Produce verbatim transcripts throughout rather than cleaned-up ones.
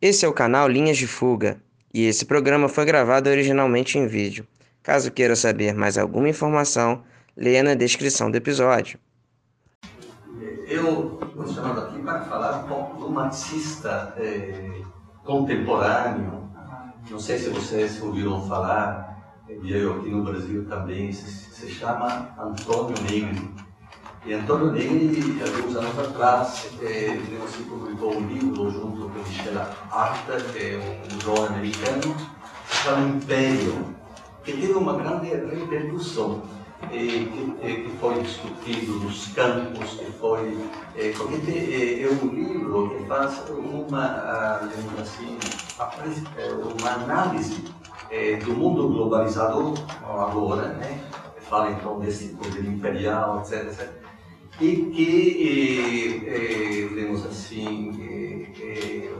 Esse é o canal Linhas de Fuga, e esse programa foi gravado originalmente em vídeo. Caso queira saber mais alguma informação, leia na descrição do episódio. Eu estou chamado aqui para falar um pouco do marxista eh, contemporâneo. Não sei se vocês ouviram falar, veio aqui no Brasil também, se, se chama Antônio Negri. E Antônio Negri, alguns anos atrás, eh, se publicou um livro junto com Michael Hardt, que é um jovem americano, que chama Império, que teve uma grande repercussão, eh, que, eh, que foi discutido nos campos, que foi... Eh, porque te, eh, é um livro que faz uma, digamos assim, uma análise eh, do mundo globalizado agora, né? Fala então desse poder imperial, etcétera, etcétera. E que, eh, eh, digamos assim, eh, eh,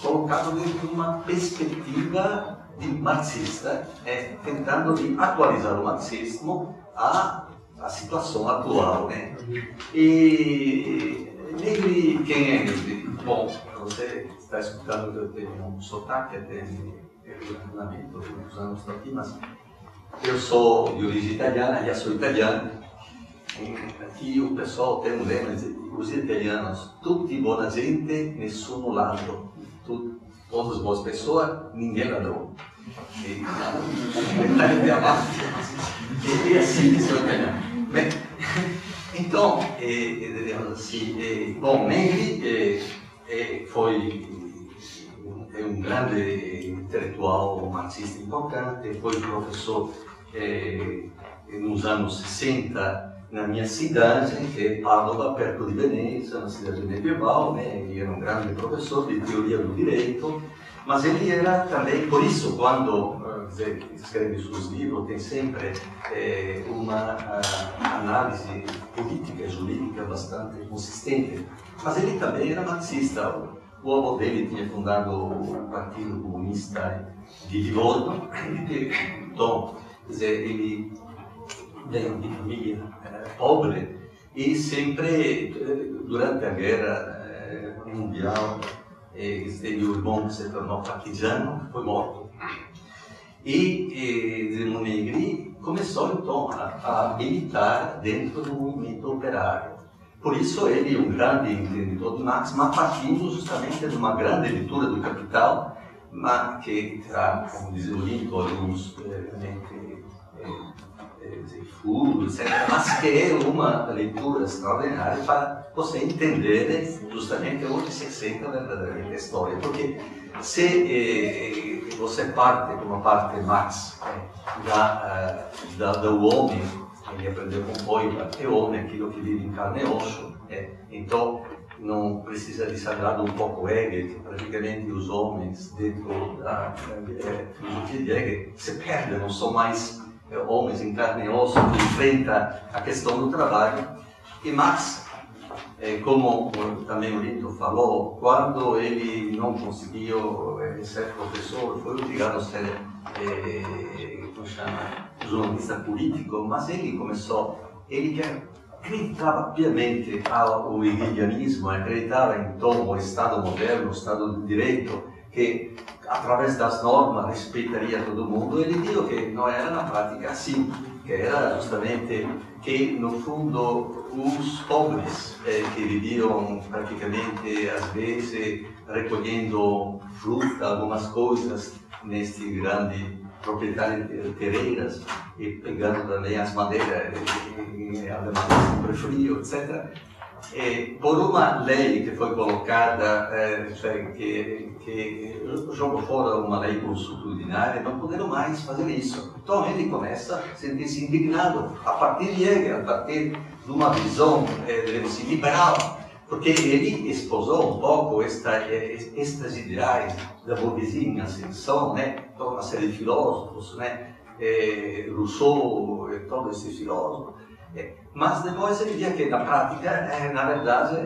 colocado dentro de uma perspectiva de marxista, eh, tentando de atualizar o marxismo à, à situação atual, né? E Negri, quem é Negri? Bom, você está escutando que eu tenho um sotaque até o dos anos daqui, mas eu sou de origem italiana, já sou italiano. Aqui o pessoal tem um lema, os italianos, tutti buona gente, nessuno ladro. Todas boas pessoas, ninguém ladrou. E é assim que sou italiano. Bem, então, assim, bom, Negri foi um grande intelectual marxista importante, foi professor nos anos sessenta, na minha cidade, que é Padova, perto de Veneza, na cidade de Pier Baume, né? Ele era um grande professor de teoria do direito, mas ele era também, por isso, quando dizer, escreve seus livros, tem sempre é, uma a, análise política e jurídica bastante consistente. Mas ele também era marxista. O avô dele tinha fundado o Partido Comunista de Livorno, então, quer dizer, ele veio de família pobre e sempre, durante a guerra mundial, teve um irmão que se tornou partigiano, foi morto. E o Negri começou então a, a militar dentro do movimento operário. Por isso ele é um grande entendedor de Marx, mas partindo justamente de uma grande leitura do Capital, mas que terá, como diz o Lincoln, alguns realmente furos, etcétera, mas que é uma leitura extraordinária para você entender justamente o que se sente verdadeiramente a história. Porque se eh, você parte, como parte Marx, eh, da, uh, da, do homem, ele aprendeu com Feuerbach, é homem aquilo que vive em carne e osso, eh, então não precisa de sagrado um pouco Hegel, que praticamente os homens dentro da filosofia de Hegel se perdem, não são mais homens em carne e osso que enfrenta a questão do trabalho. E Marx, como também o Lincoln falou, quando ele não conseguiu ser professor, foi obrigado a ser é, jornalista político, mas ele começou, ele acreditava piamente ao hegelianismo, acreditava então no Estado moderno, o Estado de Direito, que através das normas respeitaria todo mundo. Ele disse que não era na prática assim, que era justamente que no fundo os pobres eh, que viviam praticamente às vezes recolhendo fruta, algumas coisas neste grande proprietário de terreiras e pegando também as madeiras alemãs para frio, etcétera. Eh, por uma lei que foi colocada, eh, que, que jogou fora uma lei consuetudinária, não puderam mais fazer isso. Então ele começa a sentir-se indignado, a partir de Hegel, a partir de uma visão eh, liberal, porque ele exposou um pouco esta, estas ideais da burguesia em ascensão, né? Então, uma série de filósofos, né? eh, Rousseau, todos esses filósofos. Mas depois ele via que na prática, na verdade,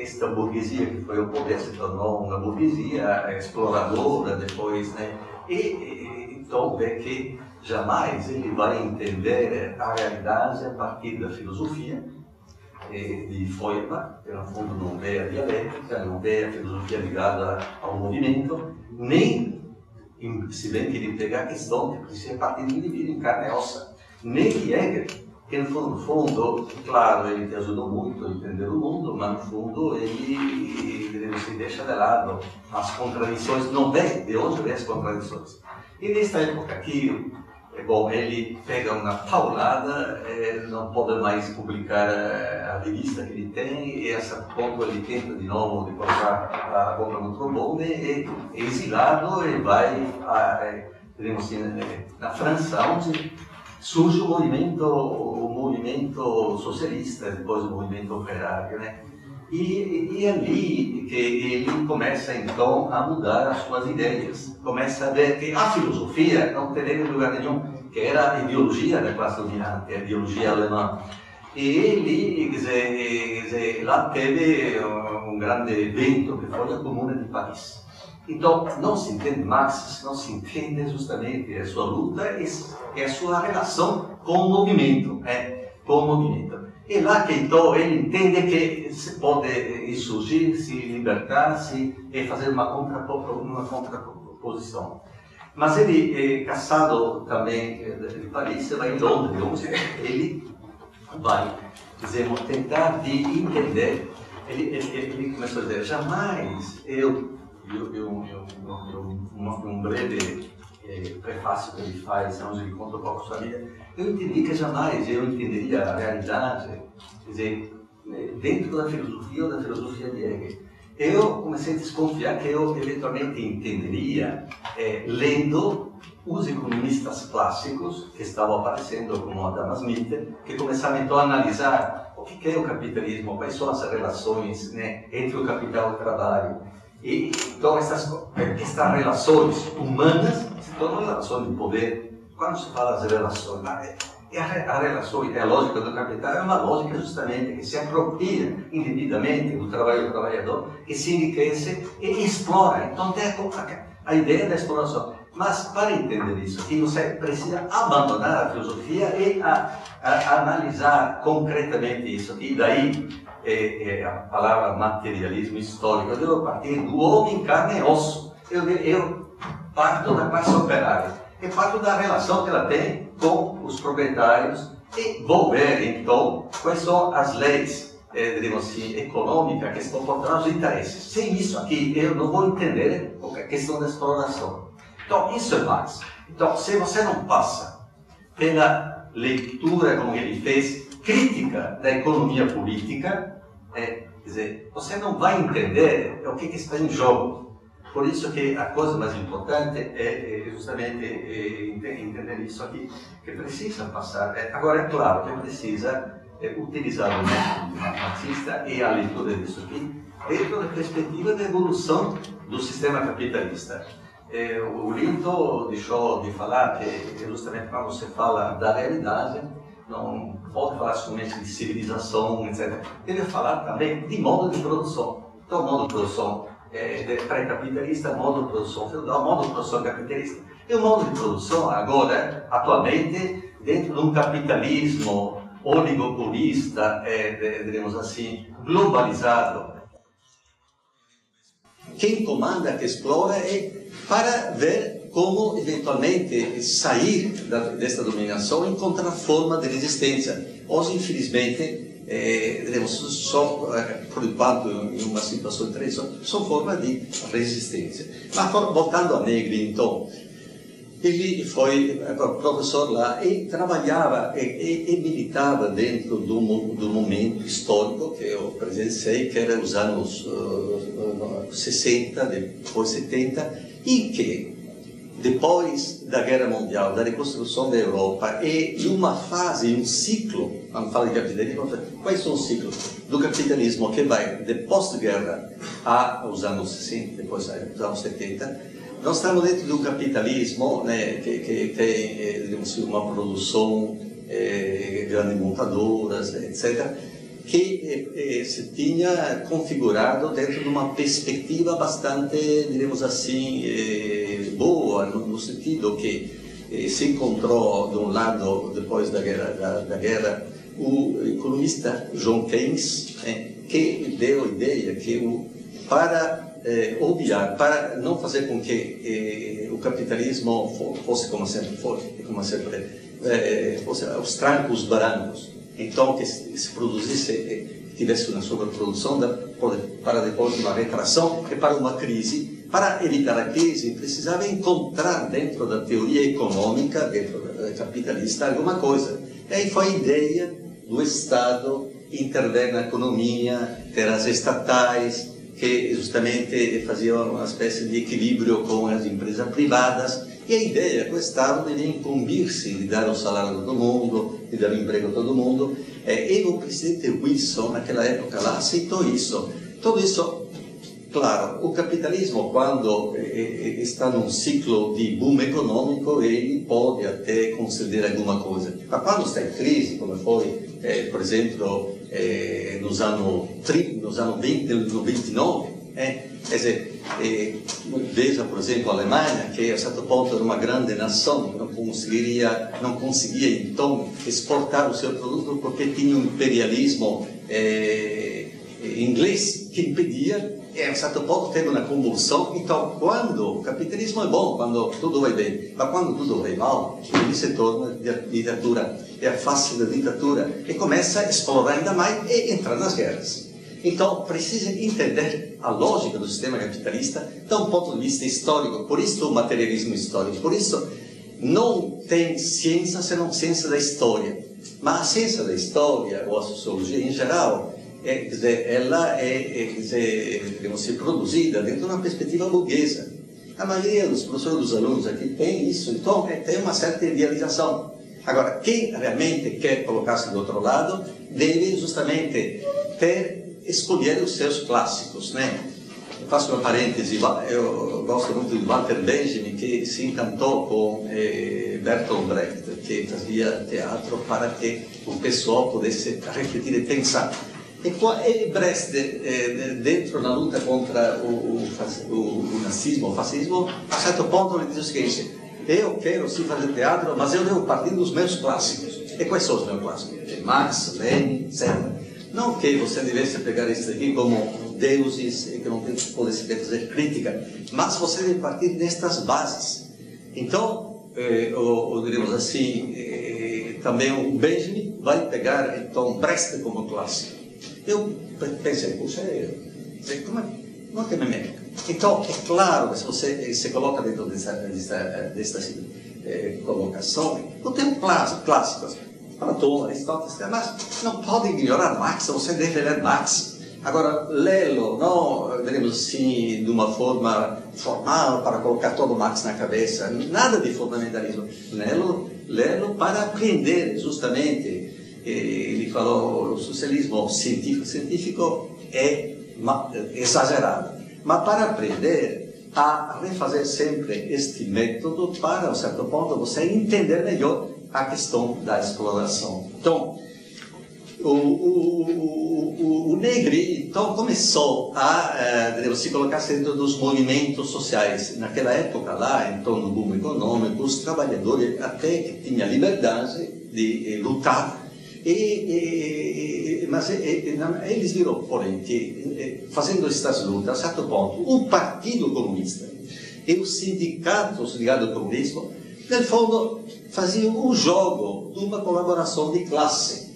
esta burguesia que foi o poder se tornou uma burguesia exploradora depois, né? E então vê que jamais ele vai entender a realidade a partir da filosofia, e di Feuerbach, che era un fondo non vera dialettica, non vera filosofia legata a un movimento, né, in, se ben che l'impiega è stonte, che si è parte di individui in carne e ossa, né di Hegel, che no fundo, no fundo, claro, ele te ajudou muito a entender o mundo, mas no fundo ele, ele se deixa de lado as contradições, não vem de onde vem as contradições. E nesta época que, bom, ele pega uma paulada, não pode mais publicar a revista que ele tem, e essa ponto ele tenta de novo de colocar a bomba no trombone, e é exilado e vai, a, digamos assim, na França, onde surge o movimento, o movimento socialista, depois o movimento operário, né? E, e é ali que ele começa, então, a mudar as suas ideias. Começa a ver que a filosofia não teria lugar nenhum, que era a ideologia da classe dominante, a ideologia alemã. E ele, quer dizer, quer dizer, lá teve um grande evento, que foi a Comuna de Paris. Então, não se entende Marx, não se entende justamente a sua luta e a sua relação com o movimento, é, com o movimento. E lá que então ele entende que se pode insurgir, se libertar, se e fazer uma contraposição. Mas ele é caçado também de Paris, vai em Londres, ele vai, dizemos, tentar de entender. Ele, ele, ele começou a dizer, jamais eu Eu, eu, eu, eu, eu, um breve eh, prefácio que ele faz, onde ele conta um pouco sua vida, eu entendi que jamais eu entenderia a realidade, quer dizer, dentro da filosofia ou da filosofia de Hegel. Eu comecei a desconfiar que eu eventualmente entenderia eh, lendo os economistas clássicos que estavam aparecendo, como Adam Smith, que começaram então a analisar o que é o capitalismo, quais são as relações, né, entre o capital e o trabalho. E, então, essas, estas relações humanas se tornam relações de poder. Quando se fala das relações, a relação ideológica do capital é uma lógica justamente que se apropria indevidamente do trabalho do trabalhador, que se enriquece e explora. Então, tem a, a ideia da exploração. Mas, para entender isso, você precisa abandonar a filosofia e a, a, a analisar concretamente isso. E daí, É, é, a palavra materialismo histórico, eu devo partir do homem, carne e osso. Eu, eu parto da classe operária, eu parto da relação que ela tem com os proprietários e vou ver, então, quais são as leis, é, digamos assim, econômicas que estão por trás dos interesses. Sem isso aqui, eu não vou entender a questão da exploração. Então, isso é mais. Então, se você não passa pela leitura, como ele fez, crítica da economia política, é, quer dizer, você não vai entender o que, que está em jogo. Por isso que a coisa mais importante é, é justamente é, entender isso aqui, que precisa passar. É, agora, é claro que precisa é, utilizar o método marxista e a leitura disso aqui dentro da perspectiva da evolução do sistema capitalista. É, o Linton deixou de falar que, justamente quando você fala da realidade, não pode falar somente de civilização, etcétera. Deve falar também de modo de produção. Então, modo de produção é, pré-capitalista, modo de produção feudal, modo de produção capitalista. E o modo de produção, agora, atualmente, dentro de um capitalismo oligopolista, é, diremos assim, globalizado. Quem comanda, que explora, é para ver como, eventualmente, sair desta dominação e encontrar forma de resistência. Hoje, infelizmente, é, são, por enquanto, em uma situação três, são formas de resistência. Mas, voltando a Negri, então, ele foi professor lá e trabalhava e, e, e militava dentro do, do momento histórico que eu presenciei, que era os anos uh, sessenta, depois setenta, e que, depois da Guerra Mundial, da reconstrução da Europa, e de uma fase, um ciclo, quando fala de capitalismo, quais são os ciclos do capitalismo que vai de pós-guerra aos anos sessenta, depois aos anos setenta, nós estamos dentro de um capitalismo, né, que, que tem, digamos, uma produção, eh, grandes montadoras, etcétera, que eh, se tinha configurado dentro de uma perspectiva bastante, diremos assim, eh, boa, no, no sentido que eh, se encontrou, de um lado, depois da guerra, da, da guerra o economista John Keynes, né, que deu a ideia que o, para eh, obviar, para não fazer com que eh, o capitalismo fosse como sempre foi, como sempre eh, fosse os trancos barrancos, então que se produzisse, eh, tivesse uma sobreprodução da, para depois uma retração e para uma crise. Para evitar a crise, precisava encontrar dentro da teoria econômica, dentro da capitalista, alguma coisa. E aí foi a ideia do Estado intervir na economia, ter as estatais, que justamente faziam uma espécie de equilíbrio com as empresas privadas. E a ideia que o Estado devia incumbir-se de dar o salário a todo mundo, de dar o emprego a todo mundo. E o presidente Wilson, naquela época lá, aceitou isso. Tudo isso... Claro, o capitalismo, quando está num ciclo de boom econômico, ele pode até conceder alguma coisa. Mas quando está em crise, como foi, eh, por exemplo, eh, nos anos trinta, nos anos vinte, no vinte e nove, eh, quer dizer, eh, veja, por exemplo, a Alemanha, que a certo ponto era uma grande nação, não conseguiria, não conseguia, então, exportar o seu produto porque tinha um imperialismo eh, inglês que impedia. É, a certo ponto teve uma convulsão. Então, quando o capitalismo é bom, quando tudo vai bem, mas quando tudo vai mal, ele se torna ditadura, é a face da ditadura, e começa a explorar ainda mais e entrar nas guerras. Então, precisa entender a lógica do sistema capitalista de um ponto de vista histórico, por isso o materialismo histórico, por isso não tem ciência senão ciência da história, mas a ciência da história, ou a sociologia em geral, É, quer dizer, ela é, é quer dizer, digamos, produzida dentro de uma perspectiva burguesa. A maioria dos professores, dos alunos aqui tem isso, então é, tem uma certa idealização. Agora, quem realmente quer colocar-se do outro lado deve justamente ter, escolher os seus clássicos, né? Eu faço uma parêntese, eu gosto muito de Walter Benjamin, que se encantou com eh, Bertolt Brecht, que fazia teatro para que o pessoal pudesse refletir e pensar. E ele, Brecht, dentro da luta contra o, o, o nazismo, o fascismo, a certo ponto ele diz o seguinte: eu quero sim fazer teatro, mas eu devo partir dos meus clássicos. E quais são os meus clássicos? Tem Marx, Lenin, etcétera. Não que você devesse pegar isso aqui como deuses e que não pudesse fazer crítica, mas você deve partir destas bases. Então, eh, ou, ou diremos assim, eh, também o Benjamin vai pegar então Brecht como clássico. Eu pensei, puxa, como é, como é que me meto? Então, é claro, se você se coloca dentro dessa, dessa, dessa eh, colocação, não tem um clássico, clássicos, Platão, Aristóteles, mas não pode ignorar Marx, você deve ler Marx. Agora, lê-lo, não, veremos assim, de uma forma formal, para colocar todo Marx na cabeça, nada de fundamentalismo. Lê-lo, lê-lo para aprender, justamente. Ele falou, o socialismo científico, científico é exagerado, mas para aprender a refazer sempre este método, para um certo ponto você entender melhor a questão da exploração. Então, o, o, o, o Negri então começou a, a se colocar dentro dos movimentos sociais. Naquela época lá, então no boom econômico, os trabalhadores até que tinham liberdade de lutar. E, e, e, mas e, e, eles viram, porém, que fazendo estas lutas, a certo ponto, o Partido Comunista e os sindicatos ligados ao comunismo, no fundo, faziam o um jogo de uma colaboração de classe.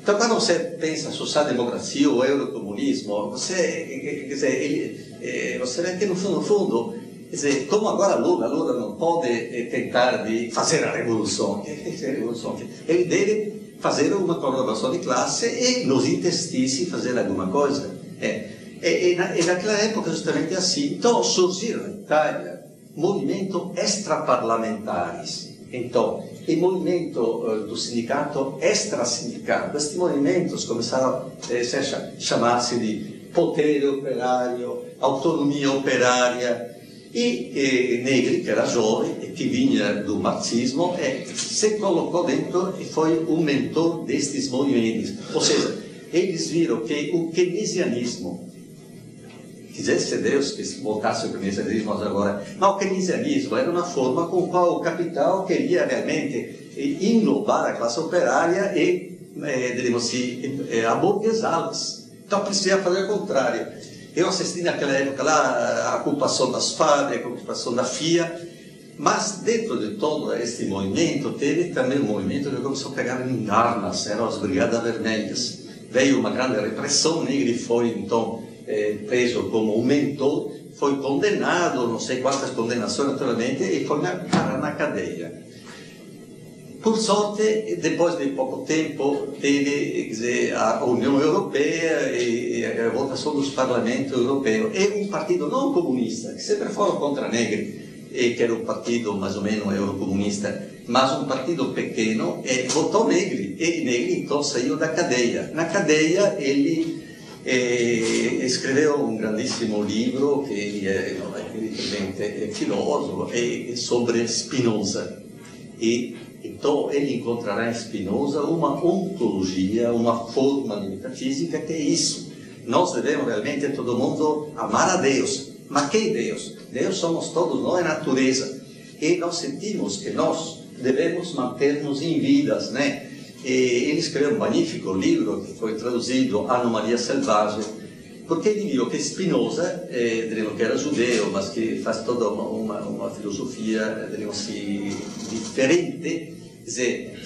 Então, quando você pensa social-democracia ou eurocomunismo, você, quer dizer, ele, você vê que, no fundo, no fundo quer dizer, como agora Lula, Lula não pode tentar de fazer a revolução, ele deve fazer uma colaboração de classe e nos intestisse fazer alguma coisa. É. E, e, na, e naquela época, justamente assim, então surgiram na Itália movimentos extraparlamentares. Então, o movimento uh, do sindicato extrasindicato, estes movimentos começaram a chamar-se de potere operário, autonomia operária. E eh, Negri, que era jovem e que vinha do marxismo, eh, se colocou dentro e foi um mentor destes movimentos. Ou seja, eles viram que o keynesianismo, quisesse Deus que voltasse o keynesianismo agora, mas o keynesianismo era uma forma com a qual o capital queria realmente inovar a classe operária e eh, diríamos-se, eh, aburguesá-las. Então precisa fazer o contrário. Eu assisti naquela época lá a ocupação das fábricas, a ocupação da F I A, mas dentro de todo este movimento teve também um movimento que começou a pegar em armas, eram as Brigadas Vermelhas. Veio uma grande repressão, Negri foi então eh, preso como um mentor, foi condenado, não sei quantas condenações naturalmente, e foi na, na cadeia. Por sorte, depois de pouco tempo, teve, quer dizer, a União Europeia e a votação dos parlamentos europeus. E um partido não comunista, que sempre foram contra Negri, e que era um partido mais ou menos eurocomunista, mas um partido pequeno, e votou Negri. E Negri, então, saiu da cadeia. Na cadeia, ele eh, escreveu um grandíssimo livro, que eh, não, evidentemente é filósofo, e, sobre Spinoza. E, Então, ele encontrará em Spinoza uma ontologia, uma forma de metafísica que é isso. Nós devemos realmente, todo mundo, amar a Deus. Mas quem é Deus? Deus somos todos, nós é natureza. E nós sentimos que nós devemos manter-nos em vidas, né? E ele escreveu um magnífico livro que foi traduzido, Anomalia Selvagem, porque ele viu que Spinoza, eh, diremos que era judeu, mas que faz toda uma, uma, uma filosofia, diremos que diferente, quer dizer,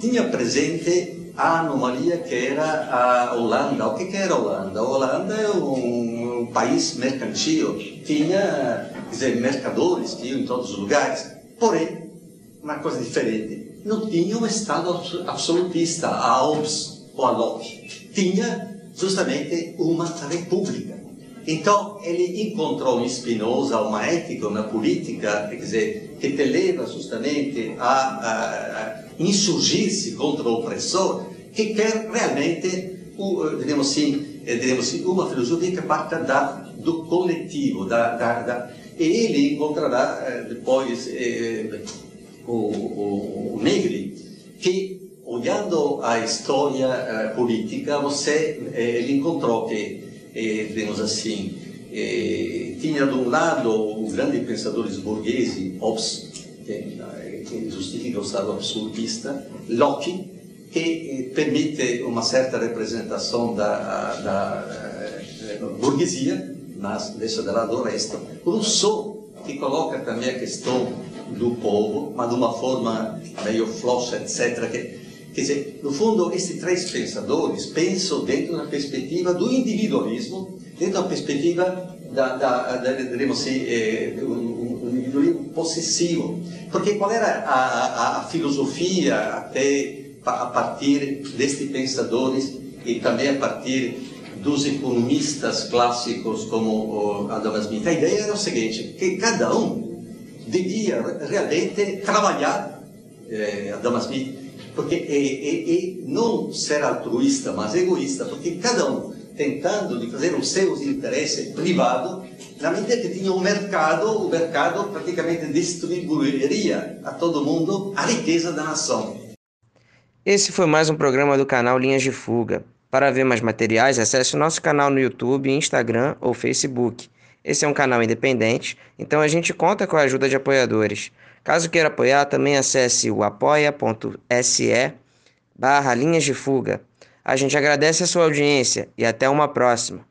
tinha presente a anomalia que era a Holanda. O que, que era a Holanda? A Holanda é um, um país mercantil, tinha, quer dizer, mercadores que iam em todos os lugares, porém, uma coisa diferente, não tinha um Estado absolutista, a Hobbes ou a Locke, tinha justamente uma república. Então, ele encontrou em Spinoza uma ética, uma política, quer dizer, que te leva justamente a, a, a insurgir-se contra o opressor, que quer realmente, o, digamos assim, digamos assim, uma filosofia que parta da, do coletivo. Da, da, da, e ele encontrará depois eh, o, o, o Negri, que, olhando a história uh, política, você eh, ele encontrou que, eh, digamos assim, eh, tinha de um lado os grandes pensadores burgueses, Hobbes, que, que justifica o Estado absolutista, Locke, que eh, permite uma certa representação da, da uh, burguesia, mas deixa de lado o resto. Rousseau, que coloca também a questão do povo, mas de uma forma meio flocha, etcétera, que, quer dizer, no fundo, esses três pensadores pensam dentro da perspectiva do individualismo, dentro da perspectiva da, da, da, diremos assim, é, um, um individualismo possessivo. Porque qual era a, a, a filosofia até a partir destes pensadores e também a partir dos economistas clássicos como Adam Smith? A ideia era o seguinte, que cada um devia realmente trabalhar, é, Adam Smith, porque e, e, e não ser altruísta, mas egoísta, porque cada um tentando de fazer os seus interesses privados, na medida que tinha um mercado, o mercado praticamente distribuiria a todo mundo a riqueza da nação. Esse foi mais um programa do canal Linhas de Fuga. Para ver mais materiais, acesse o nosso canal no YouTube, Instagram ou Facebook. Esse é um canal independente, então a gente conta com a ajuda de apoiadores. Caso queira apoiar, também acesse o apoia.se barra linhas de fuga. A gente agradece a sua audiência e até uma próxima.